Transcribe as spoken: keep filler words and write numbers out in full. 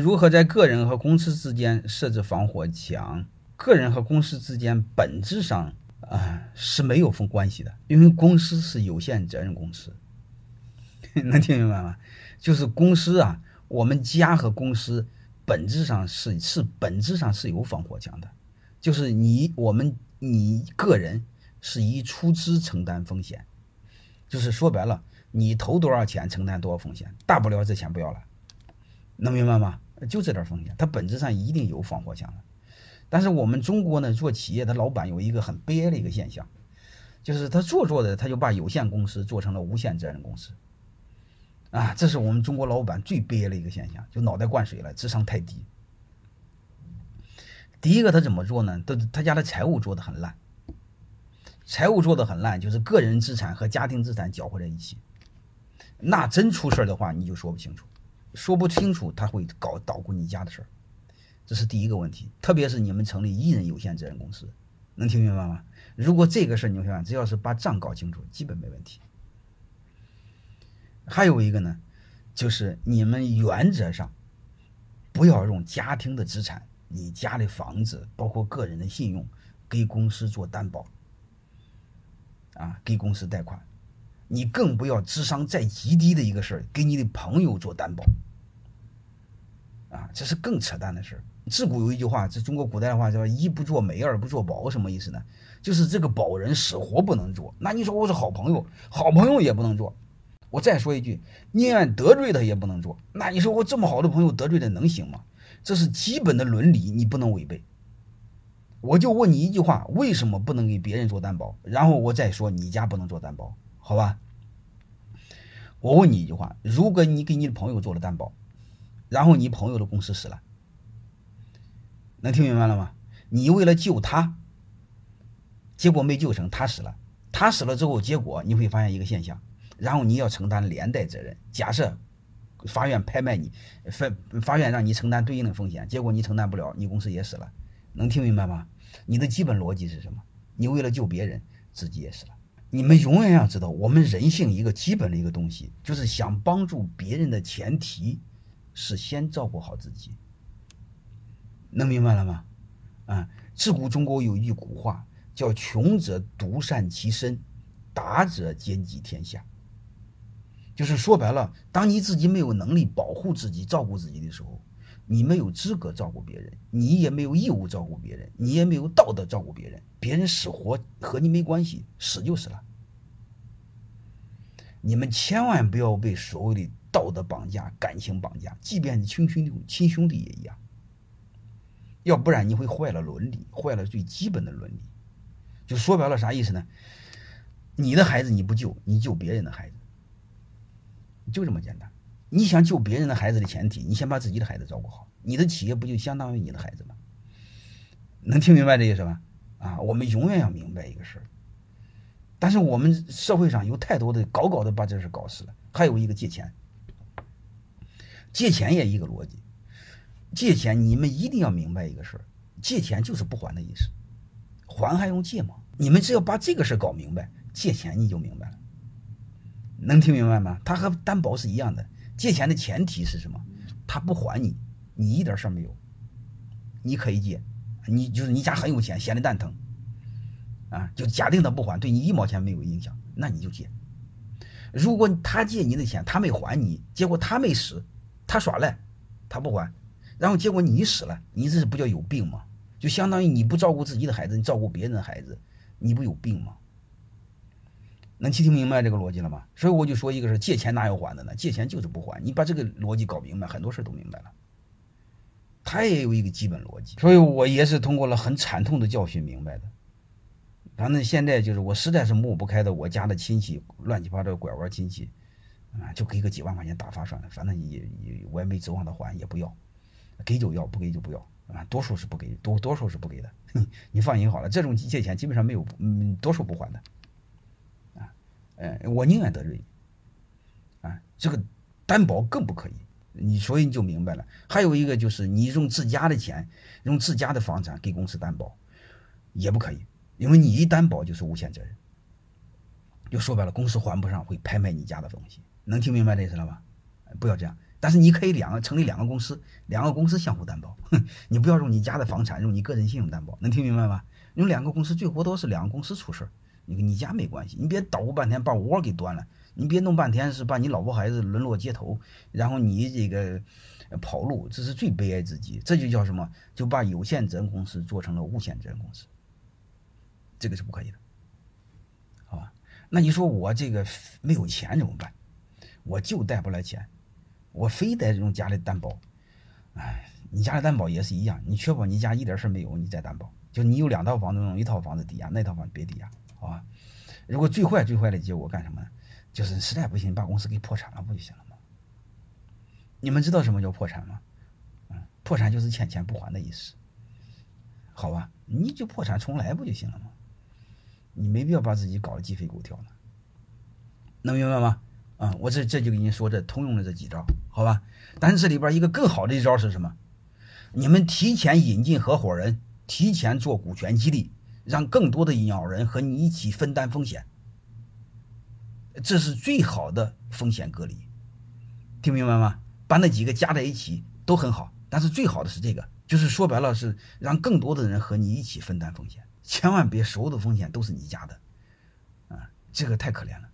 如何在个人和公司之间设置防火墙？个人和公司之间本质上啊是没有分关系的，因为公司是有限责任公司。能听明白吗？就是公司啊，我们家和公司本质上是是本质上是有防火墙的，就是你我们你个人是以出资承担风险，就是说白了，你投多少钱承担多少风险，大不了这钱不要了。能明白吗？就这点风险，它本质上一定有防火墙的。但是我们中国呢，做企业的老板有一个很悲哀的一个现象，就是他做做的，他就把有限公司做成了无限责任公司，啊，这是我们中国老板最悲哀的一个现象，就脑袋灌水了，智商太低。第一个他怎么做呢？他他家的财务做得很烂，财务做得很烂，就是个人资产和家庭资产搅和在一起，那真出事的话，你就说不清楚。说不清楚，他会搞捣鼓你家的事儿，这是第一个问题。特别是你们成立一人有限责任公司，能听明白吗？如果这个事儿你们想，只要是把账搞清楚，基本没问题。还有一个呢，就是你们原则上不要用家庭的资产、你家的房子，包括个人的信用，给公司做担保，啊，给公司贷款。你更不要智商再极低的一个事儿，给你的朋友做担保，啊，这是更扯淡的事儿。自古有一句话，这中国古代的话叫“一不做媒，二不做保”，什么意思呢？就是这个保人死活不能做。那你说我是好朋友，好朋友也不能做。我再说一句，宁愿得罪他也不能做。那你说我这么好的朋友得罪他能行吗？这是基本的伦理，你不能违背。我就问你一句话，为什么不能给别人做担保？然后我再说你家不能做担保。好吧，我问你一句话，如果你给你的朋友做了担保，然后你朋友的公司死了，能听明白了吗？你为了救他，结果没救成，他死了，他死了之后，结果你会发现一个现象，然后你要承担连带责任。假设法院拍卖你，法院让你承担对应的风险，结果你承担不了，你公司也死了，能听明白吗？你的基本逻辑是什么？你为了救别人，自己也死了。你们永远要知道，我们人性一个基本的一个东西，就是想帮助别人的前提是先照顾好自己，能明白了吗？啊，自古中国有一句古话叫“穷者独善其身，达者兼济天下”，就是说白了，当你自己没有能力保护自己、照顾自己的时候，你没有资格照顾别人，你也没有义务照顾别人，你也没有道德照顾别人，别人死活和你没关系，死就死了。你们千万不要被所谓的道德绑架、感情绑架，即便是亲兄弟、亲兄弟也一样，要不然你会坏了伦理，坏了最基本的伦理。就说白了啥意思呢？你的孩子你不救，你救别人的孩子，就这么简单。你想救别人的孩子的前提，你先把自己的孩子照顾好，你的企业不就相当于你的孩子吗？能听明白这意思吧？啊，我们永远要明白一个事儿，但是我们社会上有太多的搞搞的把这事搞死了。还有一个借钱，借钱也一个逻辑，借钱你们一定要明白一个事儿，借钱就是不还的意思，还还用借吗？你们只要把这个事搞明白，借钱你就明白了，能听明白吗？它和担保是一样的。借钱的前提是什么？他不还你，你一点事儿没有，你可以借，你就是你家很有钱，闲得蛋疼，啊，就假定他不还，对你一毛钱没有影响，那你就借。如果他借你的钱，他没还你，结果他没死，他耍赖，他不还，然后结果你死了，你这不叫有病吗？就相当于你不照顾自己的孩子，你照顾别人的孩子，你不有病吗？能听明白这个逻辑了吗？所以我就说一个是借钱哪有还的呢？借钱就是不还，你把这个逻辑搞明白，很多事都明白了。他也有一个基本逻辑，所以我也是通过了很惨痛的教训明白的。反正现在就是我实在是抹不开的，我家的亲戚乱七八糟拐弯亲戚，啊、嗯，就给个几万块钱打发算了，反正也也我也没指望他还，也不要，给就要，不给就不要，啊、嗯，多数是不给，多多数是不给的。你放心好了，这种借钱基本上没有，嗯，多数不还的。呃、嗯，我宁愿得罪你，啊，这个担保更不可以，你所以你就明白了。还有一个就是你用自家的钱，用自家的房产给公司担保，也不可以，因为你一担保就是无限责任，就说白了，公司还不上会拍卖你家的东西，能听明白这意思了吧？不要这样，但是你可以两个成立两个公司，两个公司相互担保，你不要用你家的房产，用你个人信用担保，能听明白吗？用两个公司最活多是两个公司出事，你跟你家没关系，你别捣鼓半天把窝给端了，你别弄半天是把你老婆孩子沦落街头，然后你这个跑路，这是最悲哀之极。这就叫什么？就把有限责任公司做成了无限责任公司，这个是不可以的，好吧？那你说我这个没有钱怎么办？我就带不来钱，我非得用家里担保。哎，你家里担保也是一样，你确保你家一点事没有，你再担保。就你有两套房子，用一套房子抵押，那套房别抵押，好吧？如果最坏最坏的结果干什么呢？就是实在不行，把公司给破产了不就行了吗？你们知道什么叫破产吗？嗯，破产就是欠钱不还的意思，好吧？你就破产重来不就行了吗？你没必要把自己搞得鸡飞狗跳呢，能明白吗？啊、嗯，我这这就给您说这通用的这几招，好吧？但是这里边一个更好的一招是什么？你们提前引进合伙人，提前做股权激励，让更多的鸟人和你一起分担风险，这是最好的风险隔离，听明白吗？把那几个加在一起都很好，但是最好的是这个，就是说白了是让更多的人和你一起分担风险，千万别所有的风险都是你家的，啊、嗯，这个太可怜了。